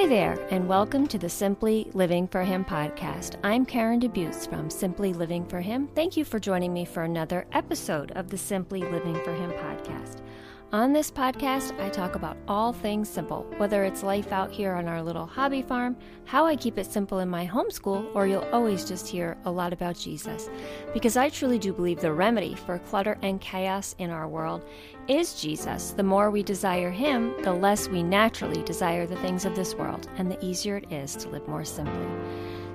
Hi there, and welcome to the Simply Living for Him podcast. I'm Karen DeBuse from Simply Living for Him. Thank you for joining me for another episode of the Simply Living for Him podcast. On this podcast, I talk about all things simple, whether it's life out here on our little hobby farm, how I keep it simple in my homeschool, or you'll always just hear a lot about Jesus. Because I truly do believe the remedy for clutter and chaos in our world is Jesus. The more we desire Him, the less we naturally desire the things of this world, and the easier it is to live more simply.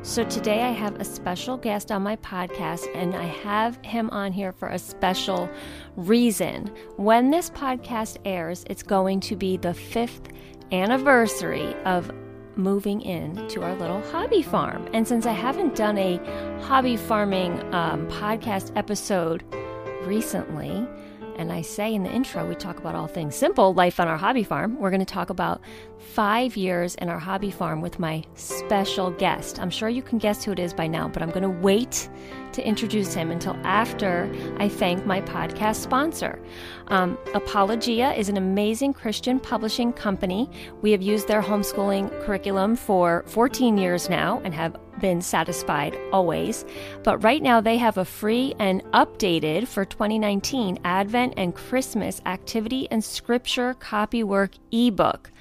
So today I have a special guest on my podcast, and I have him on here for a special reason. When this podcast airs, it's going to be the 5th anniversary of moving in to our little hobby farm. And since I haven't done a hobby farming podcast episode recently, and I say in the intro, we talk about all things simple, life on our hobby farm. We're going to talk about 5 years in our hobby farm with my special guest. I'm sure you can guess who it is by now, but I'm going to wait to introduce him until after I thank my podcast sponsor. Apologia is an amazing Christian publishing company. We have used their homeschooling curriculum for 14 years now and have been satisfied always. But right now they have a free and updated for 2019 Advent and Christmas activity and scripture copywork ebook.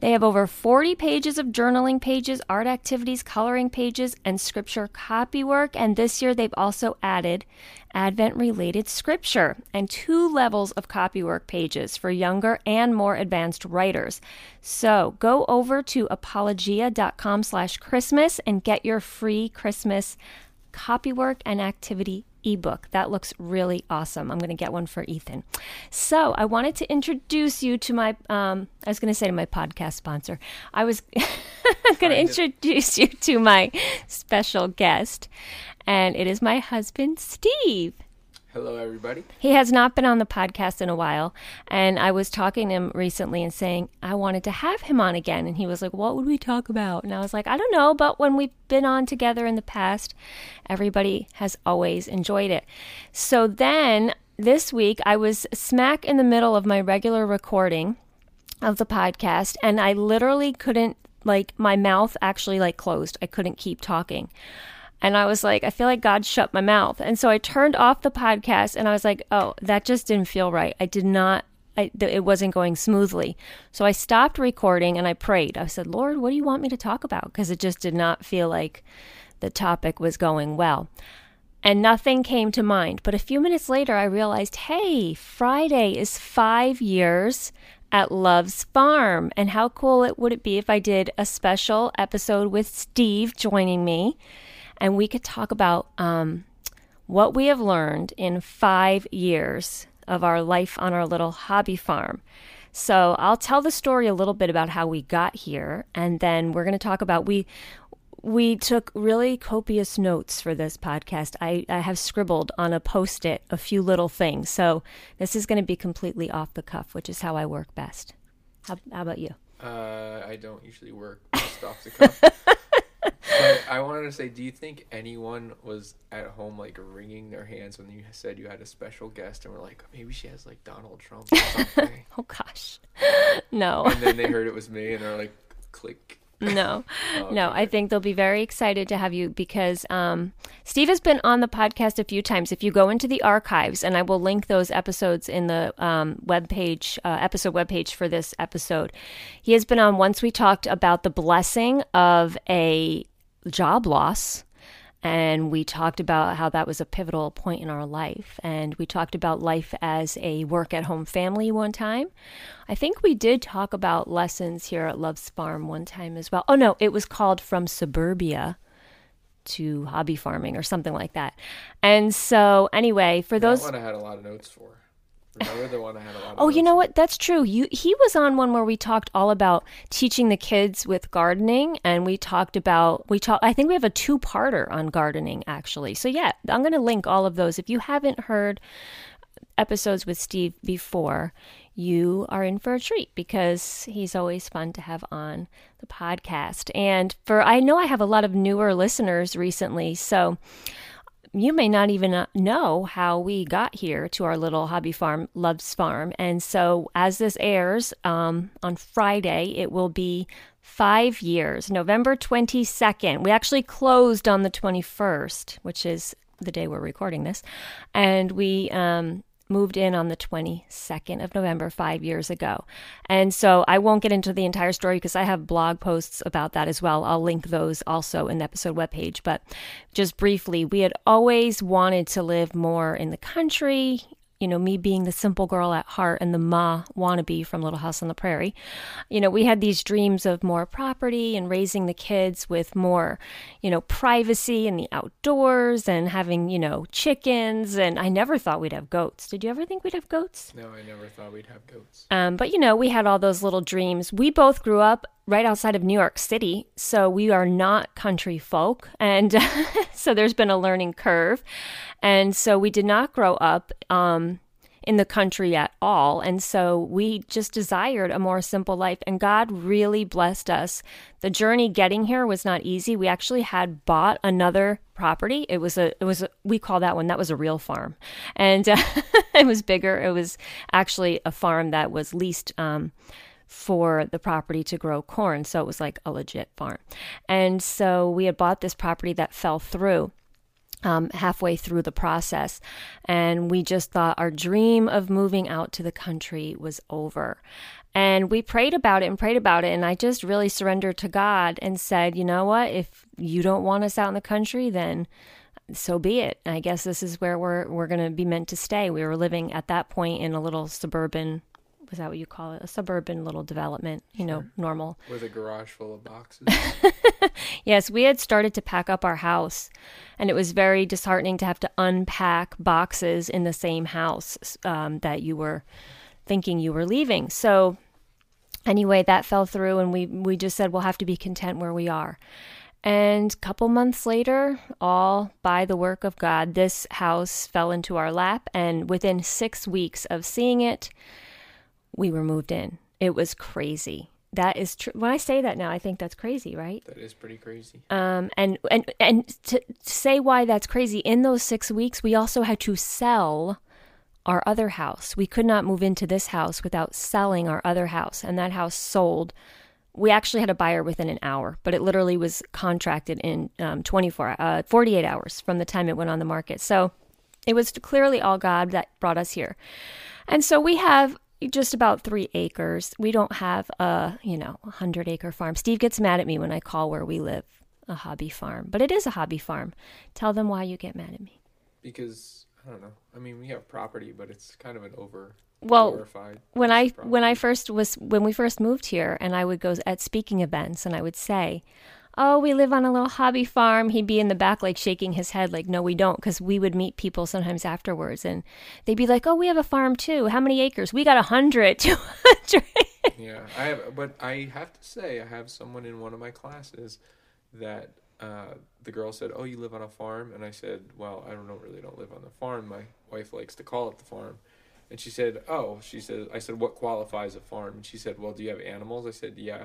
They have over 40 pages of journaling pages, art activities, coloring pages, and scripture copywork. And this year they've also added Advent-related scripture and 2 levels of copywork pages for younger and more advanced writers. So go over to apologia.com/Christmas and get your free Christmas copywork and activity ebook. That looks really awesome. I'm going to get one for Ethan. So I wanted to introduce you to my, I was going to say to my podcast sponsor. I was going to introduce you to my special guest, and it is my husband, Steve. Hello, everybody. He has not been on the podcast in a while, and I was talking to him recently and saying I wanted to have him on again, and he was like, what would we talk about? And I was like, I don't know, but when we've been on together in the past, everybody has always enjoyed it. So then this week, I was smack in the middle of my regular recording of the podcast, and I literally couldn't, like, my mouth actually, like, closed. I couldn't keep talking. And I was like, I feel like God shut my mouth. And so I turned off the podcast and I was like, oh, that just didn't feel right. It wasn't going smoothly. So I stopped recording and I prayed. I said, Lord, what do you want me to talk about? Because it just did not feel like the topic was going well. And nothing came to mind. But a few minutes later, I realized, hey, Friday is 5 years at Love's Farm. And how cool would it be if I did a special episode with Steve joining me? And we could talk about what we have learned in 5 years of our life on our little hobby farm. So I'll tell the story a little bit about how we got here, and then we're going to talk about we took really copious notes for this podcast. I have scribbled on a Post-it a few little things. So this is going to be completely off the cuff, which is how I work best. How about you? I don't usually work best off the cuff. But I wanted to say, do you think anyone was at home, like, wringing their hands when you said you had a special guest and were like, maybe she has, like, Donald Trump or something? Oh, gosh. No. And then they heard it was me and they're like, click. No. No, okay. I think they'll be very excited to have you because Steve has been on the podcast a few times. If you go into the archives, and I will link those episodes in the episode webpage for this episode, he has been on once. We talked about the blessing of a job loss, and we talked about how that was a pivotal point in our life, and we talked about life as a work-at-home family one time. I think we did talk about lessons here at Love's Farm one time as well. Oh, no, it was called From Suburbia to Hobby Farming or something like that. And so anyway, for those... That one I had a lot of notes for. Remember the one I had a lot of notes for? Oh, you know what? That's true. He was on one where we talked all about teaching the kids with gardening, and we talked about... I think we have a 2-parter on gardening, actually. So yeah, I'm going to link all of those. If you haven't heard episodes with Steve before... you are in for a treat because he's always fun to have on the podcast. And I know I have a lot of newer listeners recently, so you may not even know how we got here to our little hobby farm, Love's Farm. And so as this airs on Friday, it will be 5 years, November 22nd. We actually closed on the 21st, which is the day we're recording this. And we moved in on the 22nd of November, 5 years ago. And so I won't get into the entire story because I have blog posts about that as well. I'll link those also in the episode webpage. But just briefly, we had always wanted to live more in the country, you know, me being the simple girl at heart and the ma wannabe from Little House on the Prairie. You know, we had these dreams of more property and raising the kids with more, you know, privacy and the outdoors and having, you know, chickens. And I never thought we'd have goats. Did you ever think we'd have goats? No, I never thought we'd have goats. But, you know, we had all those little dreams. We both grew up right outside of New York City, so we are not country folk, and so there's been a learning curve, and so we did not grow up in the country at all, and so we just desired a more simple life, and God really blessed us. The journey getting here was not easy. We actually had bought another property. It was a, we call that one, that was a real farm, and it was bigger. It was actually a farm that was leased for the property to grow corn. So it was like a legit farm. And so we had bought this property that fell through halfway through the process. And we just thought our dream of moving out to the country was over. And we prayed about it. And I just really surrendered to God and said, you know what, if you don't want us out in the country, then so be it. I guess this is where we're going to be meant to stay. We were living at that point in a little suburban, was that what you call it? A suburban little development, you know, normal. With a garage full of boxes. Yes, we had started to pack up our house, and it was very disheartening to have to unpack boxes in the same house that you were thinking you were leaving. So anyway, that fell through, and we just said, we'll have to be content where we are. And a couple months later, all by the work of God, this house fell into our lap, and within 6 weeks of seeing it, we were moved in. It was crazy. That is true. When I say that now, I think that's crazy, right? That is pretty crazy. And to say why that's crazy, in those 6 weeks, we also had to sell our other house. We could not move into this house without selling our other house. And that house sold. We actually had a buyer within an hour, but it literally was contracted in 48 hours from the time it went on the market. So it was clearly all God that brought us here. And so we have just about 3 acres. We don't have a, 100-acre farm. Steve gets mad at me when I call where we live a hobby farm, but it is a hobby farm. Tell them why you get mad at me. Because, I don't know. I mean, we have property, but it's kind of an over... Well, when we first moved here, and I would go at speaking events, and I would say, oh, we live on a little hobby farm. He'd be in the back, like shaking his head, like, no, we don't. Because we would meet people sometimes afterwards, and they'd be like, oh, we have a farm too. How many acres? We got 100, 200. Yeah, I have. But I have to say, I have someone in one of my classes that the girl said, oh, you live on a farm? And I said, well, I don't really live on the farm. My wife likes to call it the farm. And she said, oh, I said, what qualifies a farm? And she said, well, do you have animals? I said, yeah.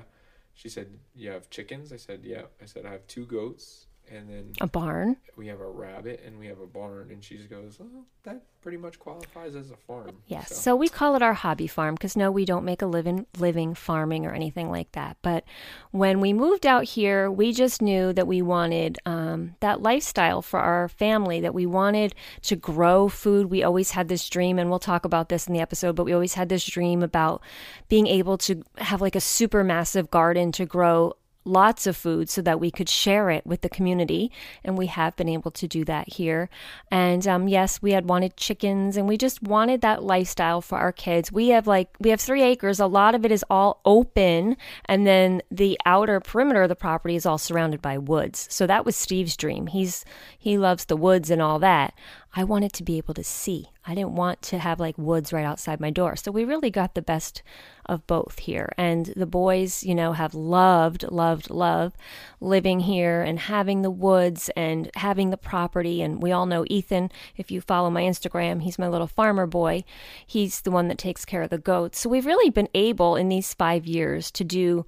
She said, you have chickens? I said, yeah. I said, I have 2 goats and then... A barn? We have a rabbit and we have a barn. And she goes, oh, that pretty much qualifies as a farm. Yes. So we call it our hobby farm because, no, we don't make a living farming or anything like that. But when we moved out here, we just knew that we wanted that lifestyle for our family, that we wanted to grow food. We always had this dream, and we'll talk about this in the episode, but we always had this dream about being able to have like a super massive garden to grow lots of food so that we could share it with the community. And we have been able to do that here. And yes, we had wanted chickens, and we just wanted that lifestyle for our kids. We have 3 acres. A lot of it is all open. And then the outer perimeter of the property is all surrounded by woods. So that was Steve's dream. He loves the woods and all that. I wanted to be able to see. I didn't want to have like woods right outside my door. So we really got the best of both here. And the boys, have loved living here and having the woods and having the property. And we all know Ethan. If you follow my Instagram, he's my little farmer boy. He's the one that takes care of the goats. So we've really been able in these 5 years to do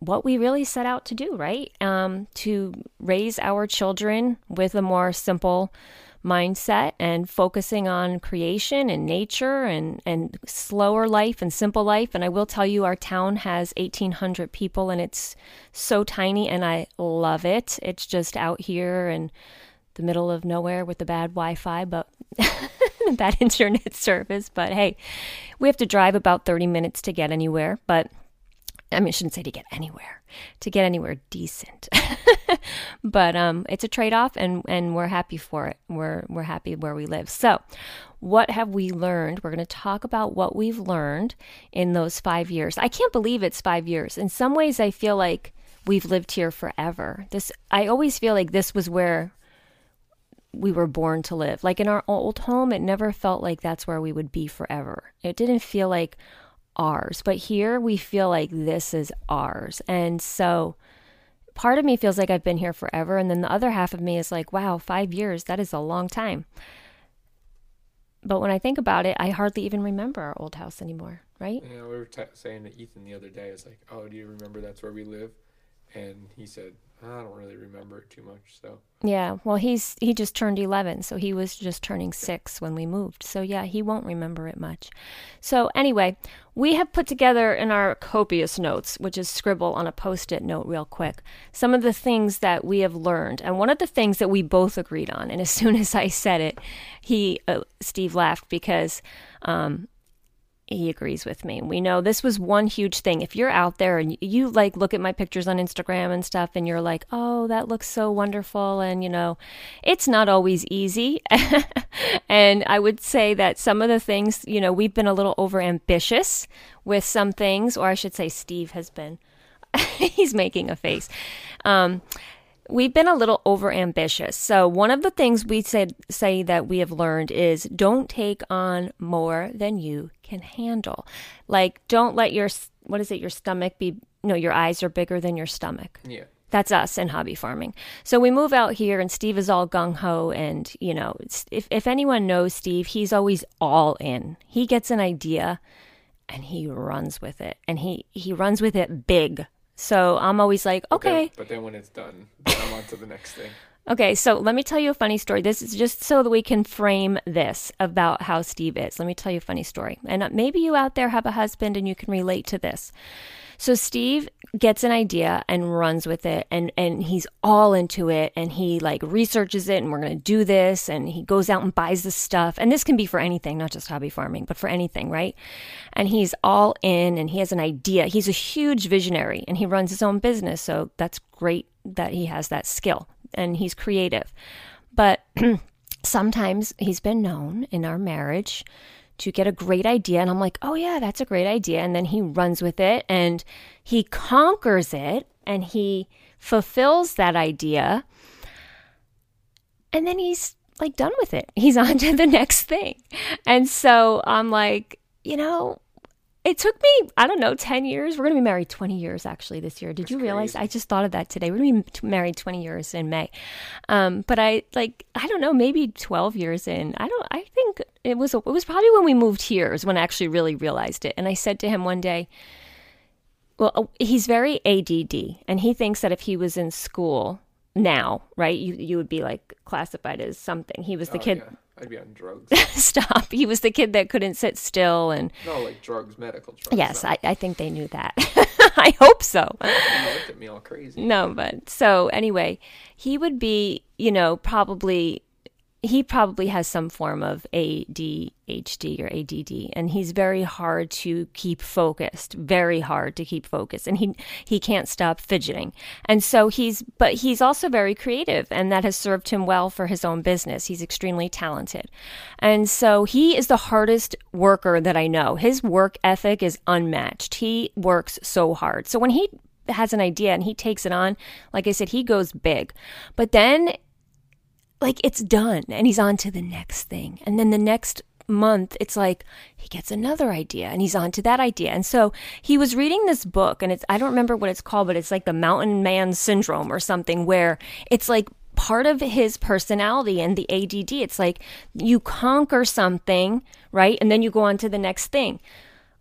what we really set out to do, right? To raise our children with a more simple mindset and focusing on creation and nature and slower life and simple life. And I will tell you, our town has 1,800 people and it's so tiny and I love it. It's just out here in the middle of nowhere with the bad Wi-Fi, but bad internet service. But hey, we have to drive about 30 minutes to get anywhere, but I mean, I shouldn't say to get anywhere decent, but it's a trade-off, and we're happy for it. We're happy where we live. So what have we learned? We're going to talk about what we've learned in those 5 years. I can't believe it's 5 years. In some ways, I feel like we've lived here forever. I always feel like this was where we were born to live. Like in our old home, it never felt like that's where we would be forever. It didn't feel like ours, but here we feel like this is ours. And so part of me feels like I've been here forever. And then the other half of me is like, wow, 5 years, that is a long time. But when I think about it, I hardly even remember our old house anymore, right? Yeah, we were saying to Ethan the other day, it's like, oh, do you remember that's where we live? And he said, I don't really remember it too much. So yeah, well, he just turned 11, so he was just turning 6 when we moved. So yeah, he won't remember it much. So anyway, we have put together in our copious notes, which is scribble on a Post-it note real quick, some of the things that we have learned. And one of the things that we both agreed on, and as soon as I said it, Steve laughed because he agrees with me. We know this was one huge thing. If you're out there and you like look at my pictures on Instagram and stuff and you're like, oh, that looks so wonderful. And, you know, it's not always easy. And I would say that some of the things, you know, we've been a little over ambitious with some things, or I should say Steve has been. He's making a face. We've been a little over ambitious. So one of the things we say that we have learned is don't take on more than you can handle. Like, don't let your eyes are bigger than your stomach. Yeah. That's us in hobby farming. So we move out here and Steve is all gung-ho and, you know, if anyone knows Steve, he's always all in. He gets an idea and he runs with it. And he runs with it big. So I'm always like, okay. But then when it's done, I'm on to the next thing. Okay, so let me tell you a funny story. This is just so that we can frame this about how Steve is. Let me tell you a funny story. And maybe you out there have a husband and you can relate to this. So Steve gets an idea and runs with it and he's all into it and he like researches it and we're going to do this and he goes out and buys the stuff. And this can be for anything, not just hobby farming, but for anything, right? And he's all in and he has an idea. He's a huge visionary and he runs his own business. So that's great that he has that skill and he's creative. But sometimes he's been known in our marriage to get a great idea. And I'm like, oh yeah, that's a great idea. And then he runs with it and he conquers it and he fulfills that idea. And then he's like done with it. He's on to the next thing. And so I'm like, you know, it took me, I don't know, 10 years. We're going to be married 20 years actually this year. Did you realize? I just thought of that today. We're going to be married 20 years in May. But I don't know, maybe 12 years in. I think it was probably when we moved here is when I actually really realized it. And I said to him one day, well, he's very ADD and he thinks that if he was in school now, right, you would be like classified as something. He was the kid. Yeah. I'd be on drugs. Stop. He was the kid that couldn't sit still. No, like drugs, medical drugs. Yes, no. I think they knew that. I hope so. You looked at me all crazy. No, but so anyway, he would be, you know, he probably has some form of ADHD or ADD, and he's very hard to keep focused, and he can't stop fidgeting. And so but he's also very creative, and that has served him well for his own business. He's extremely talented. And so he is the hardest worker that I know. His work ethic is unmatched. He works so hard. So when he has an idea and he takes it on, like I said, he goes big. But then like it's done and he's on to the next thing. And then the next month, it's like he gets another idea and he's on to that idea. And so he was reading this book and I don't remember what it's called, but it's like the mountain man syndrome or something where it's like part of his personality and the ADD. It's like you conquer something, right? And then you go on to the next thing.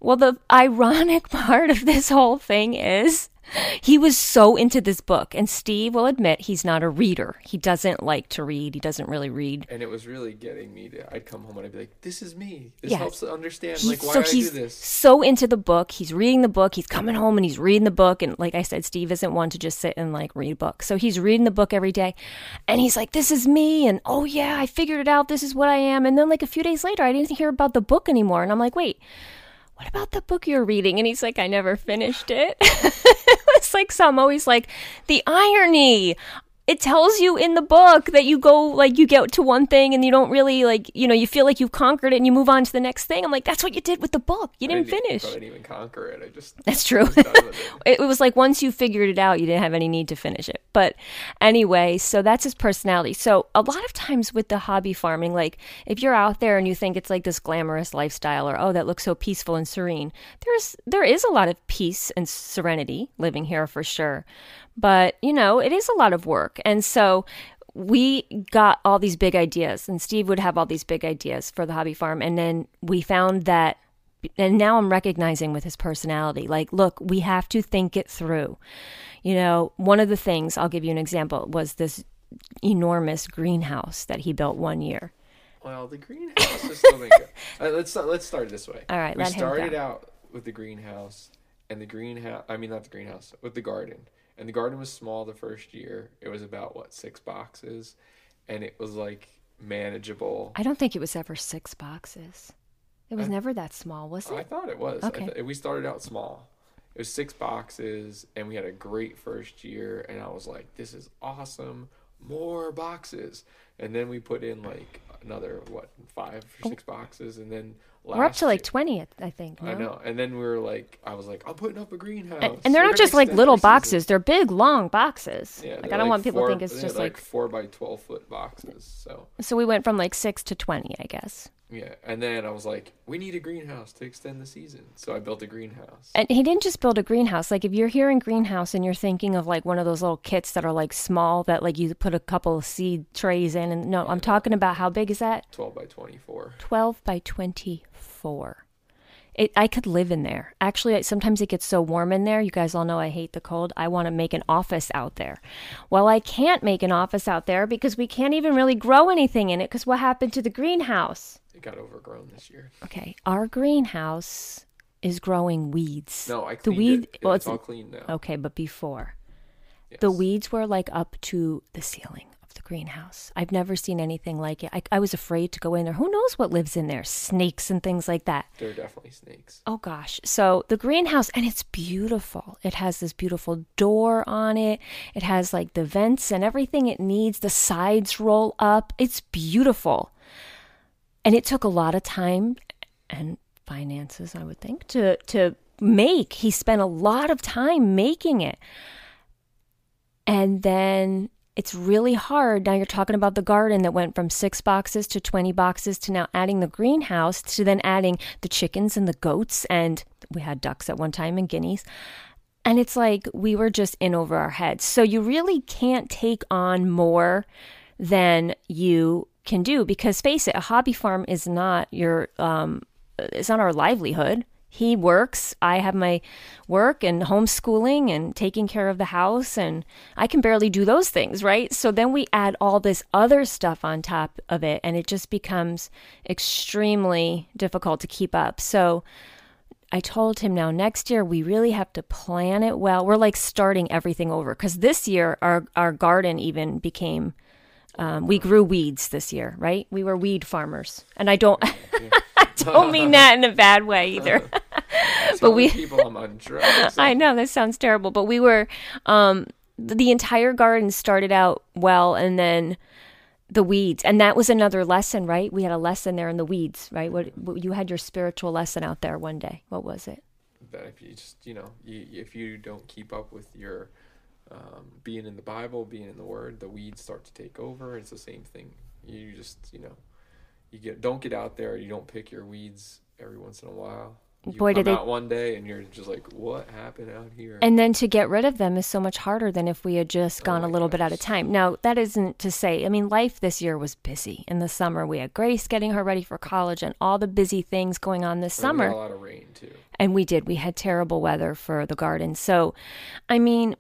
Well, the ironic part of this whole thing is He was so into this book, and Steve will admit he's not a reader. He doesn't like to read. He doesn't really read. And it was really getting me to, I'd come home and I'd be like, this is me. This helps to understand why I do this. So into the book. He's reading the book. He's coming home and he's reading the book. And like I said, Steve isn't one to just sit and like read a book. So he's reading the book every day. And he's like, this is me. And oh yeah, I figured it out. This is what I am. And then like a few days later, I didn't hear about the book anymore. And I'm like, wait, what about the book you're reading? And he's like, I never finished it. It was like, so I'm always like, the irony. It tells you in the book that you go, like, you get to one thing and you don't really, like, you know, you feel like you've conquered it and you move on to the next thing. I'm like, that's what you did with the book. You didn't finish. I didn't even conquer it. That's true. It was like, once you figured it out, you didn't have any need to finish it. But anyway, so that's his personality. So a lot of times with the hobby farming, like, if you're out there and you think it's like this glamorous lifestyle or, oh, that looks so peaceful and serene, there is a lot of peace and serenity living here for sure. But, you know, it is a lot of work. And so we got all these big ideas, and Steve would have all these big ideas for the hobby farm. And then we found that, and now I'm recognizing with his personality, like, look, we have to think it through. You know, one of the things, I'll give you an example, was this enormous greenhouse that he built one year. Well, the greenhouse is still big. Let's start this way. All right, we started out with the greenhouse, with the garden. And the garden was small the first year. It was about, 6 boxes? And it was, manageable. I don't think it was ever 6 boxes. It was never that small, was it? I thought it was. Okay. We started out small. It was 6 boxes, and we had a great first year. And I was like, this is awesome. More boxes. And then we put in, another, 5 or 6 boxes? And then... We're up to 20, I think. No? I know. And then I was like, I'm putting up a greenhouse. And they're not just little boxes. They're big, long boxes. Yeah, I don't want people to think it's just 4 by 12 foot boxes. So we went from 6 to 20, I guess. Yeah. And then I was like, we need a greenhouse to extend the season. So I built a greenhouse. And he didn't just build a greenhouse. If you're hearing greenhouse and you're thinking of one of those little kits that are small that you put a couple of seed trays in. And no, I'm talking about how big is that? 12 by 24. 12 by 24. I could live in there. Actually, sometimes it gets so warm in there. You guys all know I hate the cold. I want to make an office out there. Well, I can't make an office out there because we can't even really grow anything in it because what happened to the greenhouse? It got overgrown this year. Okay. Our greenhouse is growing weeds. No, I cleaned it. Well, it's all clean now. Okay, but before. Yes. The weeds were up to the ceiling. The greenhouse. I've never seen anything like it. I was afraid to go in there. Who knows what lives in there? Snakes and things like that. There are definitely snakes. Oh gosh. So the greenhouse, and it's beautiful. It has this beautiful door on it. It has the vents and everything it needs. The sides roll up. It's beautiful. And it took a lot of time and finances, I would think, to make. He spent a lot of time making it. And then it's really hard. Now you're talking about the garden that went from 6 boxes to 20 boxes to now adding the greenhouse to then adding the chickens and the goats. And we had ducks at one time and guineas. And it's we were just in over our heads. So you really can't take on more than you can do because face it, a hobby farm is not it's not our livelihood. He works. I have my work and homeschooling and taking care of the house, and I can barely do those things, right? So then we add all this other stuff on top of it, and it just becomes extremely difficult to keep up. So I told him now next year we really have to plan it well. We're starting everything over because this year our garden even became we grew weeds this year, right? We were weed farmers, and I don't mean that in a bad way either. But I'm on drugs. I know that sounds terrible, but we were the entire garden started out well, and then the weeds, and that was another lesson, right? We had a lesson there in the weeds, right? What you had your spiritual lesson out there one day. What was it? That if you just if you don't keep up with your being in the Bible, being in the Word, the weeds start to take over. It's the same thing. You just don't get out there. You don't pick your weeds every once in a while. You out one day and you're just like, what happened out here? And then to get rid of them is so much harder than if we had just gone a little bit at a time. Now, that isn't to say, life this year was busy. In the summer, we had Grace getting her ready for college and all the busy things going on this summer. We had a lot of rain, too. And we did. We had terrible weather for the garden. So, I mean,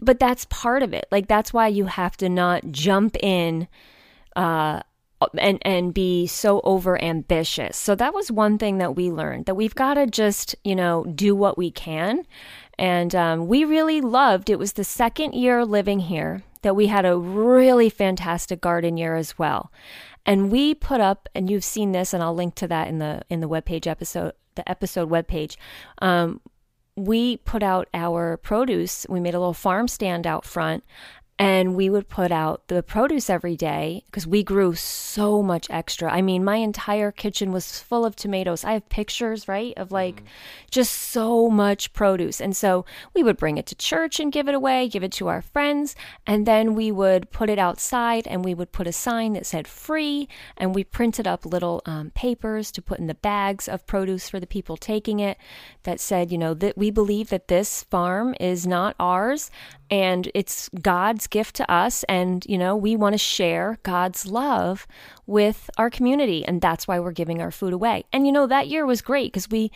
but that's part of it. Like, that's why you have to not jump in and be so over ambitious. So that was one thing that we learned, that we've got to just, you know, do what we can. And we really loved, it was the second year living here that we had a really fantastic garden year as well. And we put up, and you've seen this, and I'll link to that in the webpage episode, the episode webpage. We put out our produce. We made a little farm stand out front, and we would put out the produce every day because we grew so much extra. I mean, my entire kitchen was full of tomatoes. I have pictures, right, of like just so much produce. And so we would bring it to church and give it away, give it to our friends. And then we would put it outside, and we would put a sign that said free. And we printed up little papers to put in the bags of produce for the people taking it that said, you know, that we believe that this farm is not ours, and it's God's gift to us, and, you know, we want to share God's love with our community, and that's why we're giving our food away. And, you know, that year was great because we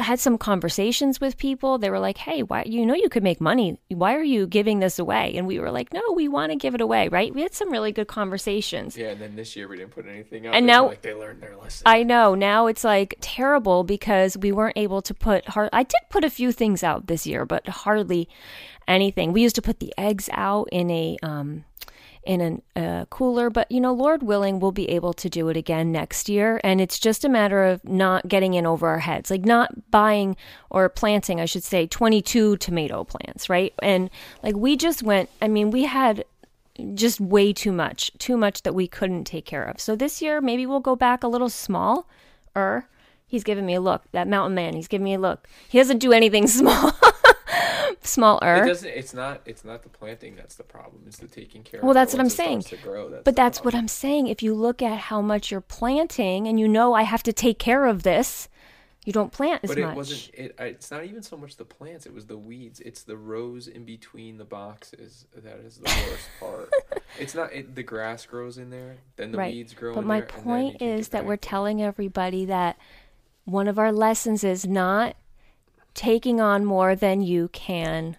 had some conversations with people. They were like, hey, why, you know, you could make money. Why are you giving this away? And we were like, no, we want to give it away, right? We had some really good conversations. Yeah, and then this year we didn't put anything up. And now, like, they learned their lesson. I know. Now it's like terrible because we weren't able to put I did put a few things out this year, but hardly anything. We used to put the eggs out in a cooler, but, you know, Lord willing, we'll be able to do it again next year. And it's just a matter of not getting in over our heads, like not buying or planting, I should say, 22 tomato plants, right? And like we just went, I mean, we had just way too much that we couldn't take care of. So this year, maybe we'll go back a little small. He's giving me a look. That mountain man, he's giving me a look. He doesn't do anything small. Smaller. It doesn't. It's not the planting that's the problem. It's the taking care. Well, that's what I'm saying. That's what I'm saying. If you look at how much you're planting, and you know, I have to take care of this, you don't plant as much. But it wasn't. It's not even so much the plants. It was the weeds. It's the rows in between the boxes that is the worst part. It's not. The grass grows in there. Then the weeds grow. But in my point is that we're telling everybody that one of our lessons is not taking on more than you can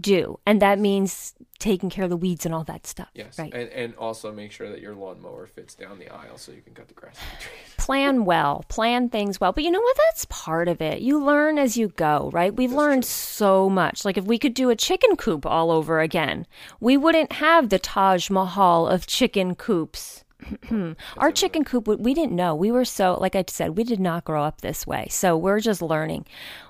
do. And that means taking care of the weeds and all that stuff. Yes. Right? And also make sure that your lawnmower fits down the aisle so you can cut the grass off the trees. Plan well. Plan things well. But you know what? That's part of it. You learn as you go, right? That's true. So much. Like if we could do a chicken coop all over again, we wouldn't have the Taj Mahal of chicken coops. Our chicken coop, we didn't know. We were so, like I said, we did not grow up this way. So we're just learning.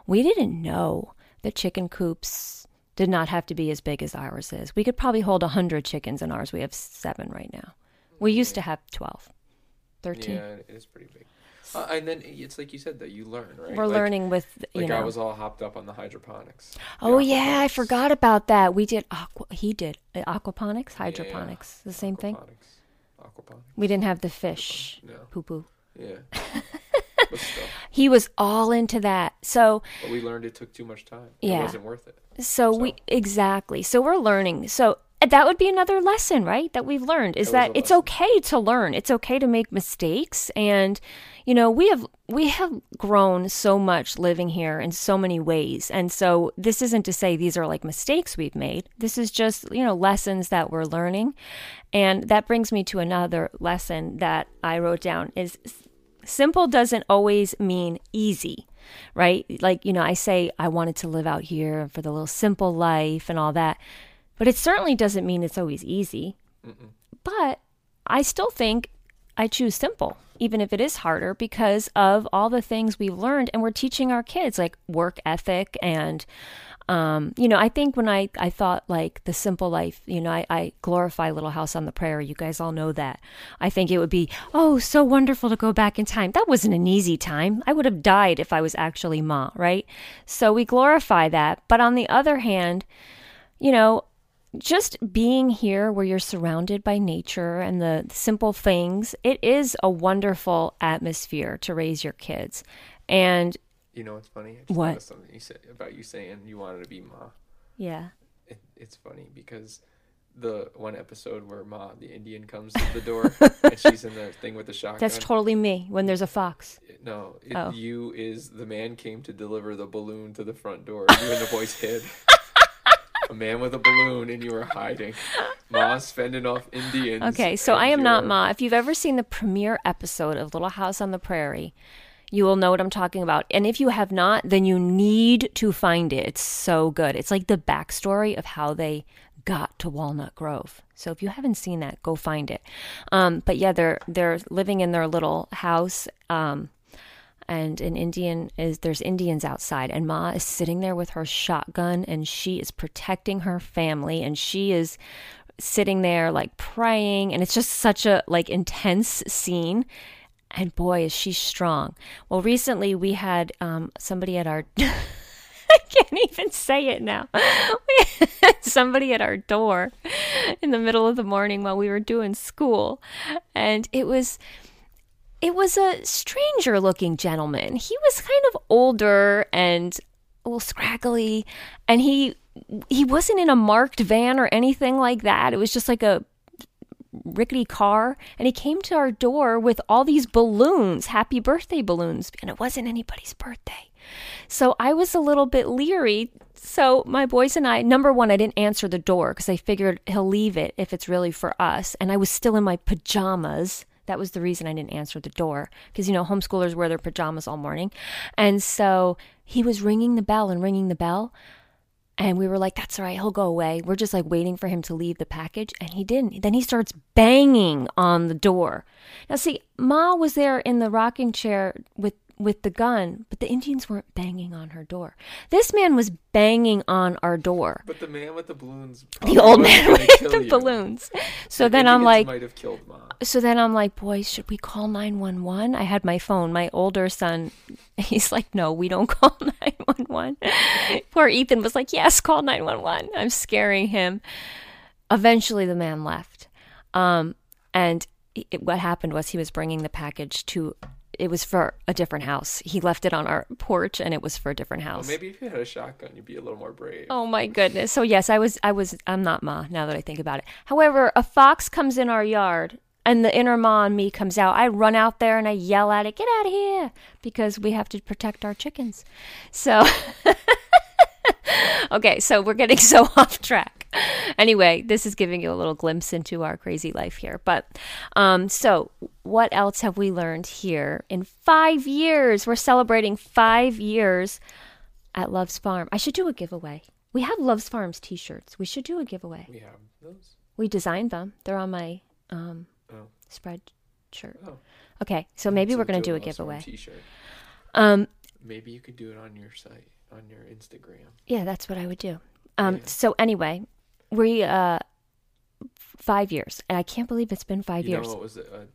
We didn't know that chicken coops did not have to be as big as ours is. We could probably hold 100 chickens in ours. We have 7 right now. We used to have 12, 13. Yeah, it is pretty big. And then it's like you said, that you learn, right? We're learning with, you know. I was all hopped up on the hydroponics. Oh, yeah, I forgot about that. We did, aquaponics, hydroponics, the same thing. Aquaponics. We didn't have the fish poo-poo. Yeah. He was all into that. So but we learned it took too much time. Yeah. It wasn't worth it. So we're learning. So that would be another lesson, right? That we've learned is that it's okay to learn. It's okay to make mistakes. And, you know, we have grown so much living here in so many ways. And so this isn't to say these are like mistakes we've made. This is just, you know, lessons that we're learning. And that brings me to another lesson that I wrote down is simple doesn't always mean easy. Right? Like, you know, I say I wanted to live out here for the little simple life and all that. But it certainly doesn't mean it's always easy. Mm-mm. But I still think I choose simple, even if it is harder, because of all the things we've learned and we're teaching our kids, like work ethic. And, you know, I think when I thought like the simple life, you know, I glorify Little House on the Prairie. You guys all know that. I think it would be, so wonderful to go back in time. That wasn't an easy time. I would have died if I was actually Ma, right? So we glorify that. But on the other hand, you know, just being here where you're surrounded by nature and the simple things, it is a wonderful atmosphere to raise your kids. And you know what's funny? What? Something you said about you saying you wanted to be Ma. Yeah. It's funny because the one episode where Ma, the Indian, comes to the door and she's in the thing with the shotgun. That's totally me when there's a fox. No, you is the man came to deliver the balloon to the front door. You and the boys hid. A man with a balloon and you were hiding. Ma's fending off Indians. Okay, so I am not Ma. If you've ever seen the premiere episode of Little House on the Prairie, you will know what I'm talking about. And if you have not, then you need to find it. It's so good. It's like the backstory of how they got to Walnut Grove. So if you haven't seen that, go find it. But yeah, they're living in their little house. And an Indian is, there's Indians outside, and Ma is sitting there with her shotgun, and she is protecting her family, and she is sitting there like praying, and it's just such a like intense scene. And boy, is she strong. Well, recently we had somebody at our, I can't even say it now. We had somebody at our door in the middle of the morning while we were doing school, and it was a stranger-looking gentleman. He was kind of older and a little scraggly, and he wasn't in a marked van or anything like that. It was just like a rickety car, and he came to our door with all these balloons, happy birthday balloons, and it wasn't anybody's birthday. So I was a little bit leery. So my boys and I, number one, I didn't answer the door because I figured he'll leave it if it's really for us, and I was still in my pajamas. That was the reason I didn't answer the door, because, you know, homeschoolers wear their pajamas all morning. And so he was ringing the bell. And we were like, that's all right, he'll go away. We're just like waiting for him to leave the package. And he didn't. Then he starts banging on the door. Now, see, Ma was there in the rocking chair with the gun, but the Indians weren't banging on her door. This man was banging on our door. But the man with the balloons. The old man with the balloons. So then I'm like, might have killed Mom. So then I'm like, boys, should we call 911? I had my phone. My older son, he's like, no, we don't call 911. Poor Ethan was like, yes, call 911. I'm scaring him. Eventually, the man left. What happened was he was bringing the package to... It was for a different house. He left it on our porch, and it was for a different house. Well, maybe if you had a shotgun, you'd be a little more brave. Oh, my goodness. So, yes, I'm not Ma, now that I think about it. However, a fox comes in our yard, and the inner Ma and me comes out. I run out there, and I yell at it, get out of here, because we have to protect our chickens. So, okay, so we're getting so off track. Anyway, this is giving you a little glimpse into our crazy life here. But so what else have we learned here? In 5 years, we're celebrating 5 years at Love's Farm. I should do a giveaway. We have Love's Farm's t-shirts. We should do a giveaway. We have those? We designed them. They're on my spreadshirt. Oh. Okay, so maybe we're going to do a giveaway. T-shirt. Maybe you could do it on your site, on your Instagram. Yeah, that's what I would do. Yeah. So anyway... We 5 years, and I can't believe it's been 5 years. You know what was a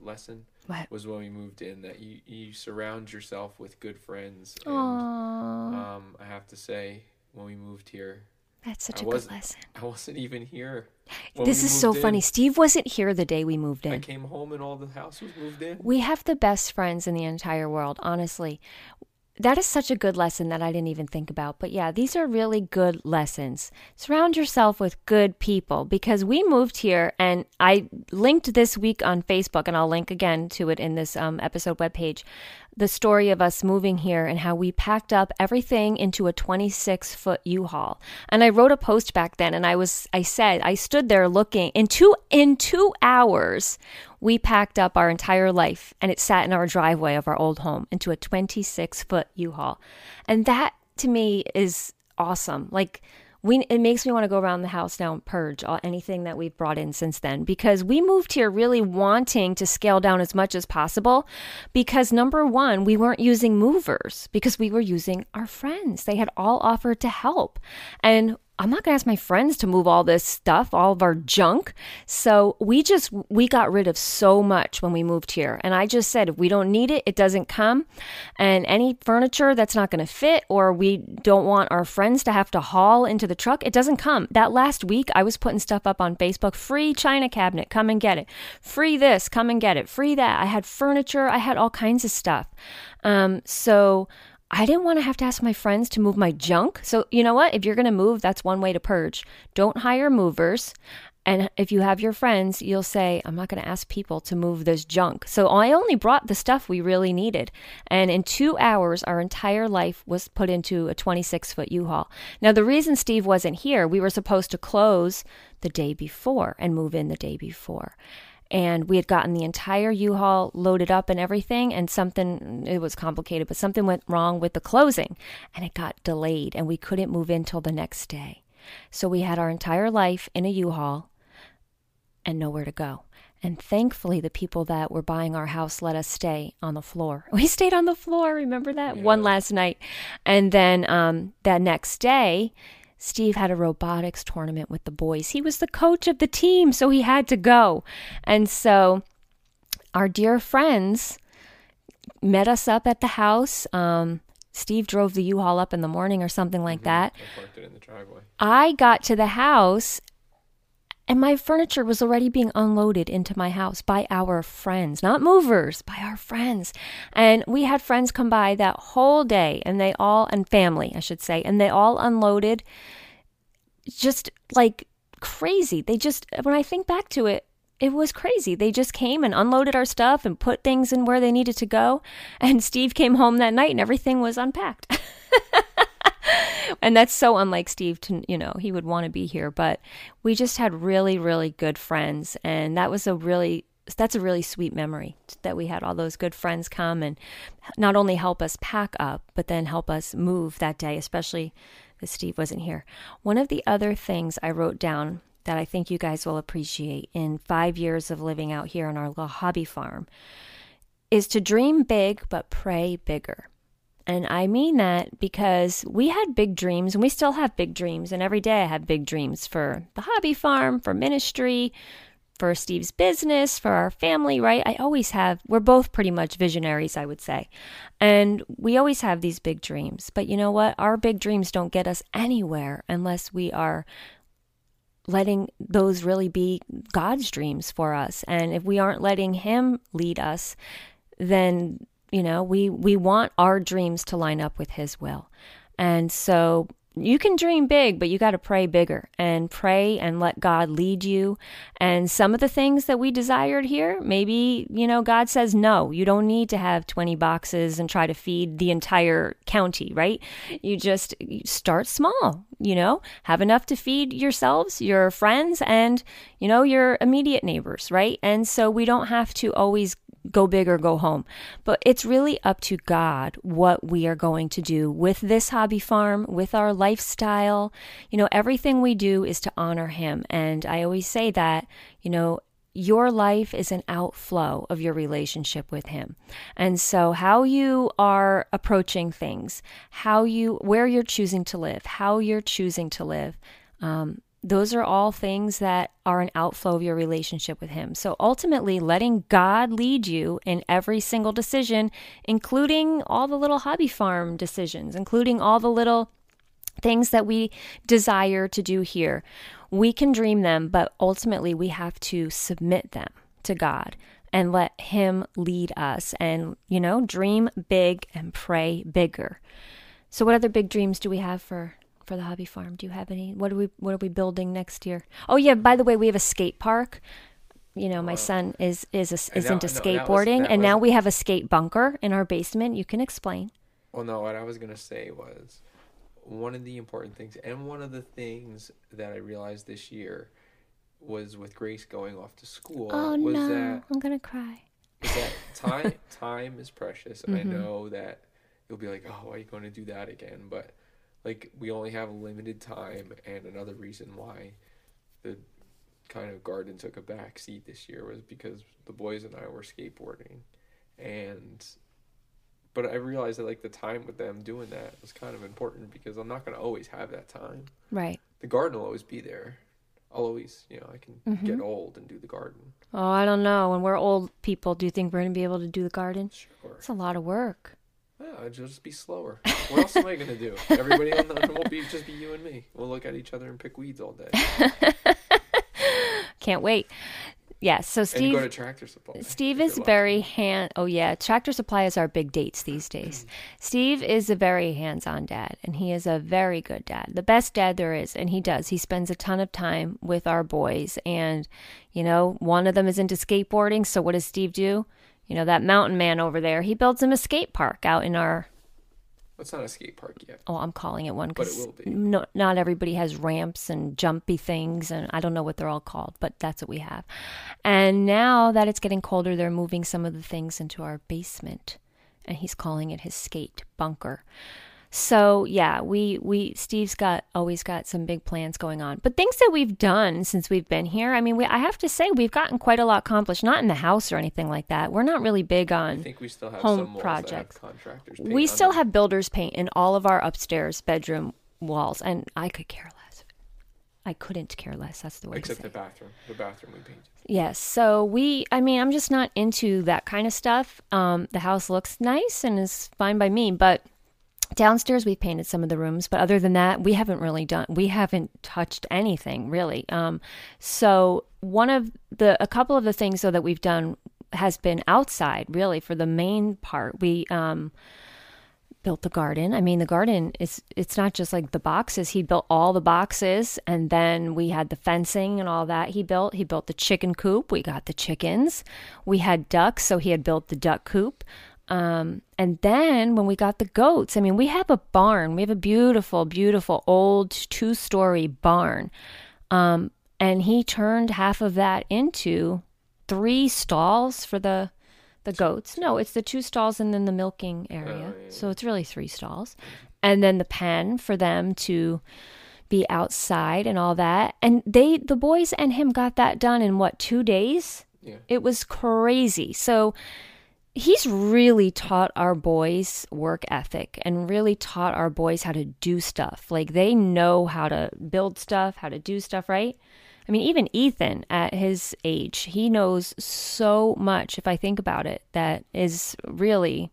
lesson? What? Was when we moved in that you surround yourself with good friends. And, I have to say, when we moved here, that's such a good lesson. I wasn't even here. This is so funny. Steve wasn't here the day we moved in. I came home and all the house was moved in. We have the best friends in the entire world, honestly. That is such a good lesson that I didn't even think about. But yeah, these are really good lessons. Surround yourself with good people, because we moved here, and I linked this week on Facebook, and I'll link again to it in this episode webpage, the story of us moving here and how we packed up everything into a 26-foot U-Haul. And I wrote a post back then, and I said, I stood there looking. In two hours, we packed up our entire life, and it sat in our driveway of our old home into a 26-foot U-Haul. And that, to me, is awesome. Like, it makes me want to go around the house now and purge anything that we've brought in since then, because we moved here really wanting to scale down as much as possible, because number one, we weren't using movers, because we were using our friends. They had all offered to help. And I'm not going to ask my friends to move all this stuff, all of our junk. So we got rid of so much when we moved here. And I just said, if we don't need it, it doesn't come. And any furniture that's not going to fit, or we don't want our friends to have to haul into the truck, it doesn't come. That last week, I was putting stuff up on Facebook. Free china cabinet, come and get it. Free this, come and get it. Free that. I had furniture. I had all kinds of stuff. So I didn't want to have to ask my friends to move my junk. So you know what? If you're going to move, that's one way to purge. Don't hire movers. And if you have your friends, you'll say, I'm not going to ask people to move this junk. So I only brought the stuff we really needed. And in 2 hours, our entire life was put into a 26-foot U-Haul. Now, the reason Steve wasn't here, we were supposed to close the day before and move in the day before. And we had gotten the entire U-Haul loaded up and everything, and something, it was complicated, but something went wrong with the closing, and it got delayed, and we couldn't move in till the next day. So we had our entire life in a U-Haul and nowhere to go. And thankfully, the people that were buying our house let us stay on the floor. We stayed on the floor, remember that? Yeah. One last night. And then that next day, Steve had a robotics tournament with the boys. He was the coach of the team, so he had to go. And so our dear friends met us up at the house. Steve drove the U-Haul up in the morning or something like that. I parked it in the driveway. I got to the house, and my furniture was already being unloaded into my house by our friends, not movers, by our friends. And we had friends come by that whole day, and they all, and family, I should say, and they all unloaded just like crazy. They just, when I think back to it, it was crazy. They just came and unloaded our stuff and put things in where they needed to go. And Steve came home that night and everything was unpacked. And that's so unlike Steve to, you know, he would want to be here, but we just had really, really good friends. And that was that's a really sweet memory that we had all those good friends come and not only help us pack up, but then help us move that day, especially that Steve wasn't here. One of the other things I wrote down that I think you guys will appreciate in 5 years of living out here on our little hobby farm is to dream big, but pray bigger. And I mean that because we had big dreams and we still have big dreams. And every day I have big dreams for the hobby farm, for ministry, for Steve's business, for our family, right? I always have, we're both pretty much visionaries, I would say. And we always have these big dreams. But you know what? Our big dreams don't get us anywhere unless we are letting those really be God's dreams for us. And if we aren't letting Him lead us, then you know, we want our dreams to line up with His will. And so you can dream big, but you got to pray bigger and pray and let God lead you. And some of the things that we desired here, maybe, you know, God says, no, you don't need to have 20 boxes and try to feed the entire county, right? You just start small, you know, have enough to feed yourselves, your friends, and, you know, your immediate neighbors, right? And so we don't have to always go big or go home. But it's really up to God what we are going to do with this hobby farm, with our lifestyle. You know, everything we do is to honor Him. And I always say that, you know, your life is an outflow of your relationship with Him. And so how you are approaching things, where you're choosing to live, those are all things that are an outflow of your relationship with Him. So ultimately, letting God lead you in every single decision, including all the little hobby farm decisions, including all the little things that we desire to do here. We can dream them, but ultimately we have to submit them to God and let Him lead us and, you know, dream big and pray bigger. So what other big dreams do we have for the hobby farm? Do you have any? What are we building next year? Oh yeah, by the way, we have a skate park. You know, my son is into skateboarding, and now we have a skate bunker in our basement. You can explain. Well, no, what I was gonna say was one of the important things, and one of the things that I realized this year was with Grace going off to school. Oh was no, that, I'm gonna cry. Is that time is precious, and I know that you'll be like, oh, why are you going to do that again? But like, we only have limited time, and another reason why the kind of garden took a back seat this year was because the boys and I were skateboarding, but I realized that, like, the time with them doing that was kind of important because I'm not going to always have that time. Right. The garden will always be there. I'll always, you know, I can get old and do the garden. Oh, I don't know. When we're old people, do you think we're going to be able to do the garden? Sure. It's a lot of work. Yeah, it'll just be slower. What else am I going to do? Everybody on the won't be, just be you and me. We'll look at each other and pick weeds all day. Can't wait. Yes. So Steve, and go to Tractor Supply. Steve is very Oh yeah, Tractor Supply is our big dates these days. Steve is a very hands-on dad, and he is a very good dad, the best dad there is, and he does. He spends a ton of time with our boys, and you know, one of them is into skateboarding. So what does Steve do? You know, that mountain man over there, he builds him a skate park out in our. It's not a skate park yet. Oh, I'm calling it one because no, not everybody has ramps and jumpy things, and I don't know what they're all called, but that's what we have. And now that it's getting colder, they're moving some of the things into our basement, and he's calling it his skate bunker. So yeah, we Steve's always got some big plans going on. But things that we've done since we've been here, I mean, I have to say we've gotten quite a lot accomplished. Not in the house or anything like that. We're not really big on. I think we still have home projects. We still have builders paint in all of our upstairs bedroom walls, and I could care less. I couldn't care less. That's the way. Except the bathroom. The bathroom we painted. Yes. So I'm just not into that kind of stuff. The house looks nice and is fine by me, but. Downstairs, we've painted some of the rooms, but other than that, we haven't touched anything really. So a couple of the things though that we've done has been outside really for the main part. We, built the garden. I mean, the garden it's not just like the boxes. He built all the boxes, and then we had the fencing and all that he built the chicken coop. We got the chickens, we had ducks. So he had built the duck coop. And then when we got the goats, I mean, we have a barn. We have a beautiful, beautiful old 2-story barn. And he turned half of that into 3 stalls for the goats. No, it's the 2 stalls and then the milking area. So it's really 3 stalls. And then the pen for them to be outside and all that. And the boys and him got that done in 2 days? Yeah. It was crazy. So he's really taught our boys work ethic and really taught our boys how to do stuff. Like, they know how to build stuff, how to do stuff, right? I mean, even Ethan at his age, he knows so much, if I think about it, that is really...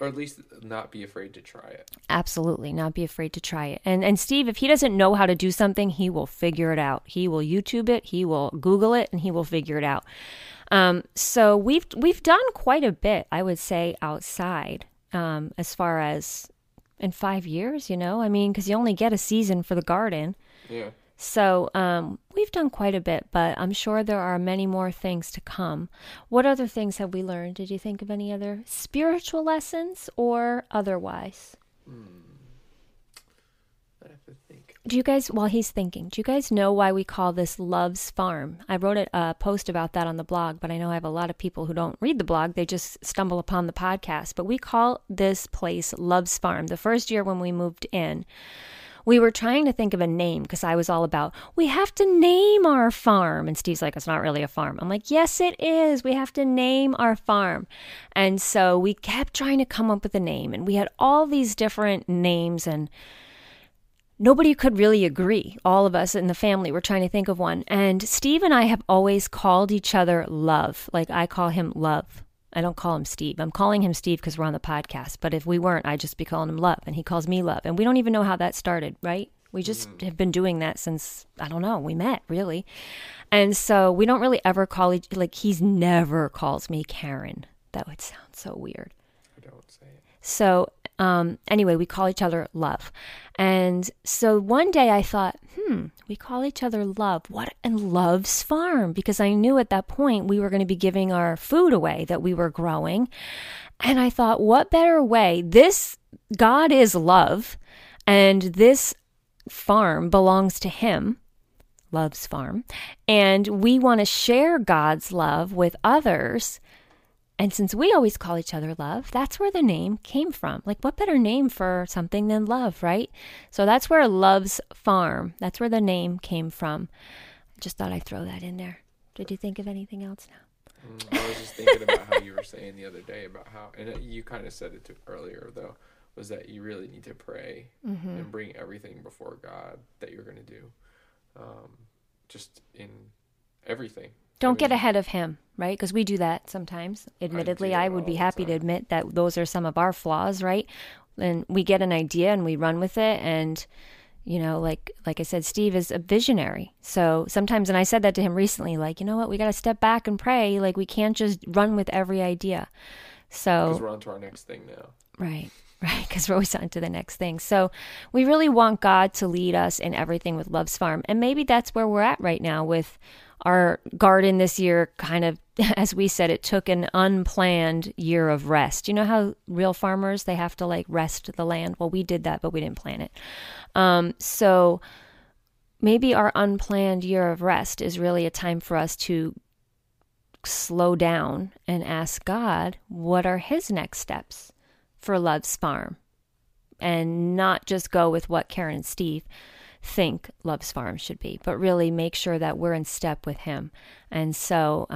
Or at least not be afraid to try it. Absolutely, not be afraid to try it. And Steve, if he doesn't know how to do something, he will figure it out. He will YouTube it, he will Google it, and he will figure it out. So we've done quite a bit, I would say, outside, as far as in 5 years, you know, I mean, cause you only get a season for the garden. Yeah. So, we've done quite a bit, but I'm sure there are many more things to come. What other things have we learned? Did you think of any other spiritual lessons or otherwise? I have to think. Do you guys know why we call this Love's Farm? I wrote a post about that on the blog, but I know I have a lot of people who don't read the blog. They just stumble upon the podcast. But we call this place Love's Farm. The first year when we moved in, we were trying to think of a name because I was all about, we have to name our farm. And Steve's like, it's not really a farm. I'm like, yes, it is. We have to name our farm. And so we kept trying to come up with a name. And we had all these different names and nobody could really agree. All of us in the family were trying to think of one. And Steve and I have always called each other Love. Like, I call him Love. I don't call him Steve. I'm calling him Steve because we're on the podcast. But if we weren't, I'd just be calling him Love. And he calls me Love. And we don't even know how that started, right? We just have been doing that since, I don't know, we met, really. And so we don't really ever call each, like, he's never calls me Karen. That would sound so weird. I don't say it. So anyway, we call each other Love. And so one day I thought, we call each other Love. What? And Love's Farm. Because I knew at that point we were going to be giving our food away that we were growing. And I thought, what better way? This God is love. And this farm belongs to him. Love's Farm. And we want to share God's love with others. And since we always call each other Love, that's where the name came from. Like, what better name for something than Love, right? So that's where Love's Farm, that's where the name came from. I just thought I'd throw that in there. Did you think of anything else now? I was just thinking about how you were saying the other day about how, and you kind of said it earlier though, was that you really need to pray and bring everything before God that you're going to do. Just in everything. Don't get ahead of him, right? Because we do that sometimes. Admittedly, I would be happy to admit that those are some of our flaws, right? And we get an idea and we run with it. And, You know, like I said, Steve is a visionary. So sometimes, and I said that to him recently, like, you know what, we got to step back and pray. Like, we can't just run with every idea. So because we're on to our next thing now. Right. Because we're always on to the next thing. So we really want God to lead us in everything with Love's Farm. And maybe that's where we're at right now with our garden this year. Kind of, as we said, it took an unplanned year of rest. You know how real farmers, they have to like rest the land? Well, we did that, but we didn't plan it. So maybe our unplanned year of rest is really a time for us to slow down and ask God, what are his next steps for Love's Farm? And not just go with what Karen and Steve think Love's Farm should be, but really make sure that we're in step with him. And so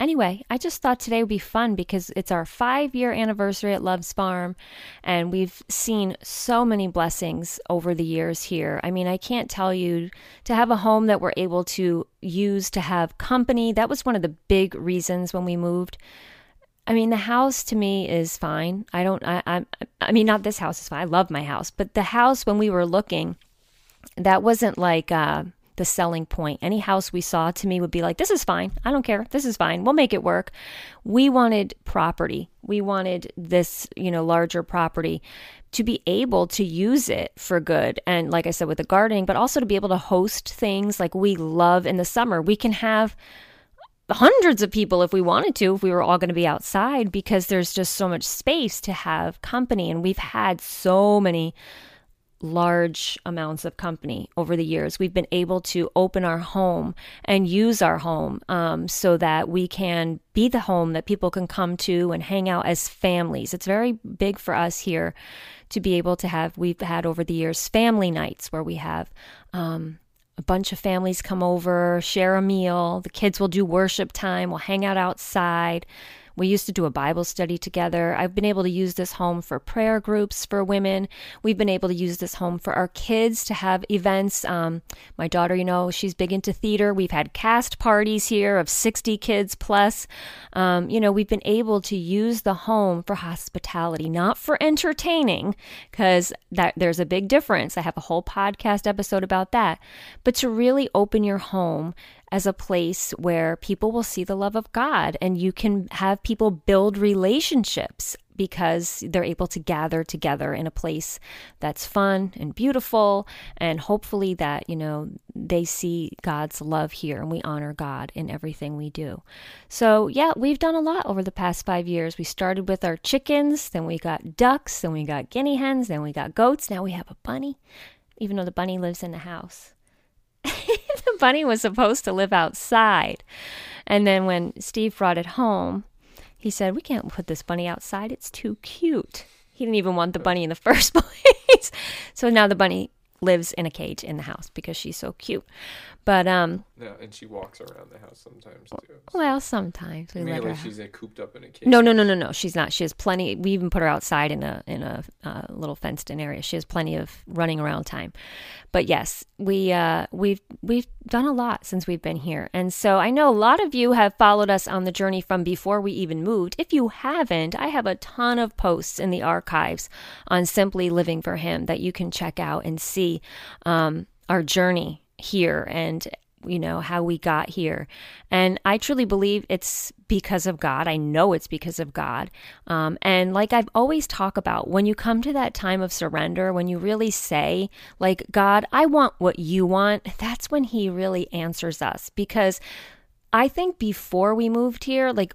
anyway, I just thought today would be fun because it's our 5-year anniversary at Love's Farm, and we've seen so many blessings over the years here. I mean, I can't tell you, to have a home that we're able to use, to have company, that was one of the big reasons when we moved. I mean, the house to me is fine. I mean, not this house is fine. I love my house, but the house when we were looking, that wasn't like the selling point. Any house we saw to me would be like, this is fine. I don't care. This is fine. We'll make it work. We wanted property. We wanted this, you know, larger property to be able to use it for good. And like I said, with the gardening, but also to be able to host things like we love in the summer. We can have hundreds of people if we wanted to, if we were all going to be outside, because there's just so much space to have company. And we've had so many large amounts of company over the years. We've been able to open our home and use our home so that we can be the home that people can come to and hang out as families. It's very big for us here to be able to have, we've had over the years, family nights where we have a bunch of families come over, share a meal. The kids will do worship time. We'll hang out outside. We used to do a Bible study together. I've been able to use this home for prayer groups for women. We've been able to use this home for our kids to have events. My daughter, you know, she's big into theater. We've had cast parties here of 60 kids plus. You know, we've been able to use the home for hospitality, not for entertaining, because there's a big difference. I have a whole podcast episode about that. But to really open your home as a place where people will see the love of God, and you can have people build relationships because they're able to gather together in a place that's fun and beautiful, and hopefully that, you know, they see God's love here, and we honor God in everything we do. So yeah, we've done a lot over the past 5 years. We started with our chickens, then we got ducks, then we got guinea hens, then we got goats. Now we have a bunny, even though the bunny lives in the house. The bunny was supposed to live outside. And then when Steve brought it home, he said, we can't put this bunny outside. It's too cute. He didn't even want the bunny in the first place. So now the bunny lives in a cage in the house because she's so cute. But no, and she walks around the house sometimes too. So. Well, sometimes we let her. She's cooped up in a cage. No. She's not. She has plenty. We even put her outside in a little fenced-in area. She has plenty of running around time. But yes, we've done a lot since we've been here, and so I know a lot of you have followed us on the journey from before we even moved. If you haven't, I have a ton of posts in the archives on Simply Living for Him that you can check out and see our journey here, and you know how we got here. And I truly believe it's because of God. I know it's because of God. And like I've always talked about, when you come to that time of surrender, when you really say, like, God, I want what you want, that's when he really answers us. Because I think before we moved here, like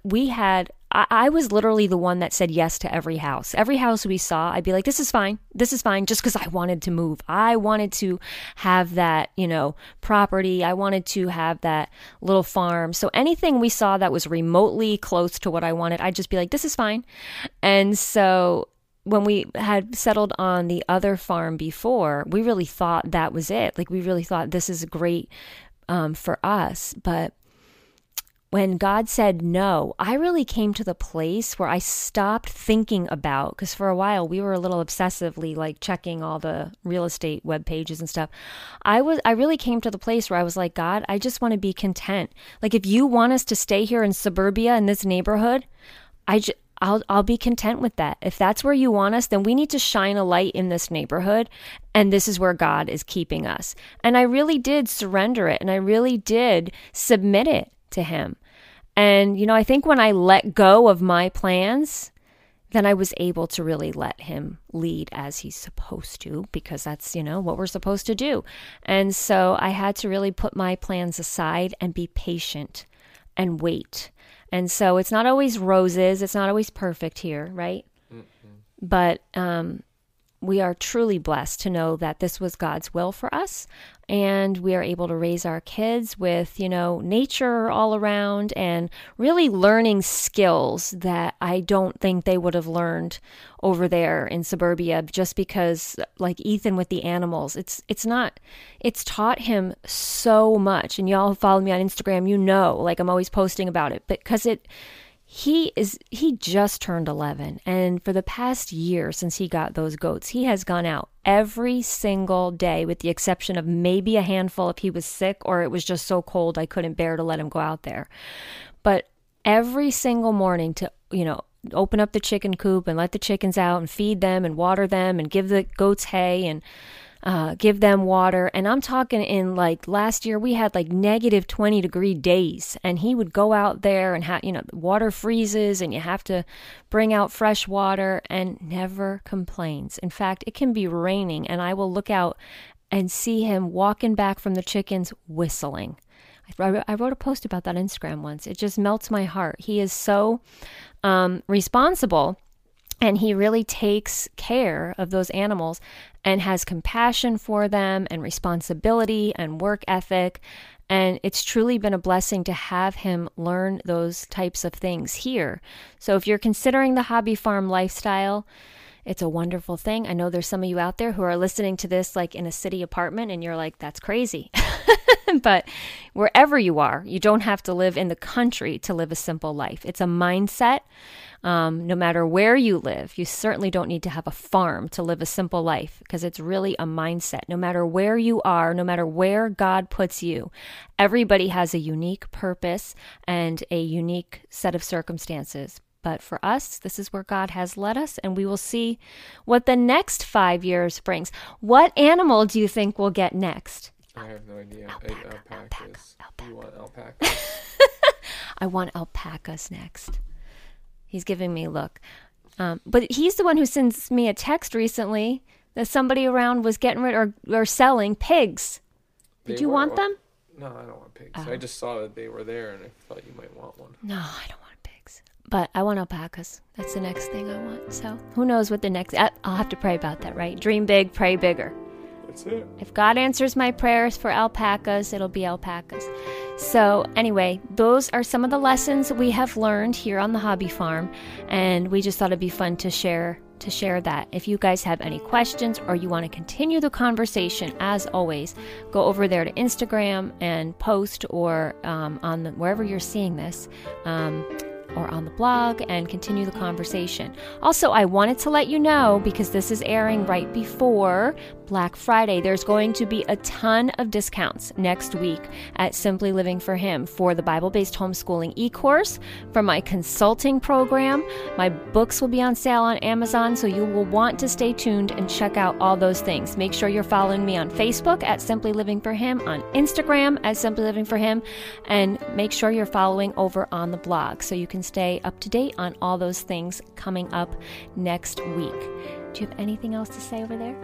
I was literally the one that said yes to every house. Every house we saw, I'd be like, this is fine, just because I wanted to move. I wanted to have that, you know, property. I wanted to have that little farm. So anything we saw that was remotely close to what I wanted, I'd just be like, this is fine. And so when we had settled on the other farm before, we really thought that was it. Like, we really thought this is great for us, but when God said no, I really came to the place where I stopped thinking about, because for a while we were a little obsessively like checking all the real estate web pages and stuff. I really came to the place where I was like, God, I just want to be content. Like, if you want us to stay here in suburbia in this neighborhood, I'll be content with that. If that's where you want us, then we need to shine a light in this neighborhood, and this is where God is keeping us. And I really did surrender it, and I really did submit it to him. And, you know, I think when I let go of my plans, then I was able to really let him lead as he's supposed to, because that's, you know, what we're supposed to do. And so I had to really put my plans aside and be patient and wait. And so it's not always roses. It's not always perfect here, right? Mm-hmm. But we are truly blessed to know that this was God's will for us. And we are able to raise our kids with, you know, nature all around and really learning skills that I don't think they would have learned over there in suburbia, just because, like Ethan with the animals, it's taught him so much. And y'all who follow me on Instagram, you know, like I'm always posting about it, because he just turned 11, and for the past year since he got those goats, he has gone out every single day, with the exception of maybe a handful if he was sick or it was just so cold I couldn't bear to let him go out there. But every single morning to, you know, open up the chicken coop and let the chickens out and feed them and water them and give the goats hay and give them water. And I'm talking in, like, last year we had like negative 20 degree days, and he would go out there and you know, water freezes and you have to bring out fresh water, and never complains. In fact, it can be raining and I will look out and see him walking back from the chickens whistling. I wrote a post about that on Instagram once. It just melts my heart. He is so responsible. And he really takes care of those animals and has compassion for them and responsibility and work ethic. And it's truly been a blessing to have him learn those types of things here. So if you're considering the hobby farm lifestyle, it's a wonderful thing. I know there's some of you out there who are listening to this like in a city apartment and you're like, that's crazy. But wherever you are, you don't have to live in the country to live a simple life. It's a mindset. No matter where you live, you certainly don't need to have a farm to live a simple life, because it's really a mindset. No matter where you are, no matter where God puts you, everybody has a unique purpose and a unique set of circumstances. But for us, this is where God has led us, and we will see what the next 5 years brings. What animal do you think we'll get next? I have no idea. Alpacas. You want alpacas? I want alpacas next. He's giving me a look. But he's the one who sends me a text recently that somebody around was getting rid or selling pigs. Did you want them? No, I don't want pigs. Oh. I just saw that they were there and I thought you might want one. No, I don't want pigs. But I want alpacas. That's the next thing I want. So who knows what the next... I'll have to pray about that, right? Dream big, pray bigger. That's it. If God answers my prayers for alpacas, it'll be alpacas. So anyway, those are some of the lessons we have learned here on the hobby farm, and we just thought it'd be fun to share that. If you guys have any questions or you want to continue the conversation, as always, go over there to Instagram and post, or on wherever you're seeing this. Or on the blog, and continue the conversation. Also, I wanted to let you know, because this is airing right before Black Friday, there's going to be a ton of discounts next week at Simply Living for Him for the Bible-based homeschooling e-course, for my consulting program. My books will be on sale on Amazon, so you will want to stay tuned and check out all those things. Make sure you're following me on Facebook at Simply Living for Him, on Instagram at Simply Living for Him, and make sure you're following over on the blog so you can stay up to date on all those things coming up next week. Do you have anything else to say over there?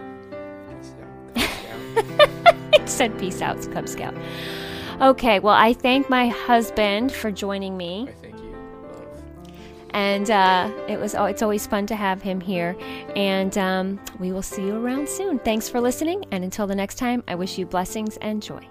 It said peace out, Cub Scout. Okay, well, I thank my husband for joining me. I thank you. And it's always fun to have him here. And we will see you around soon. Thanks for listening. And until the next time, I wish you blessings and joy.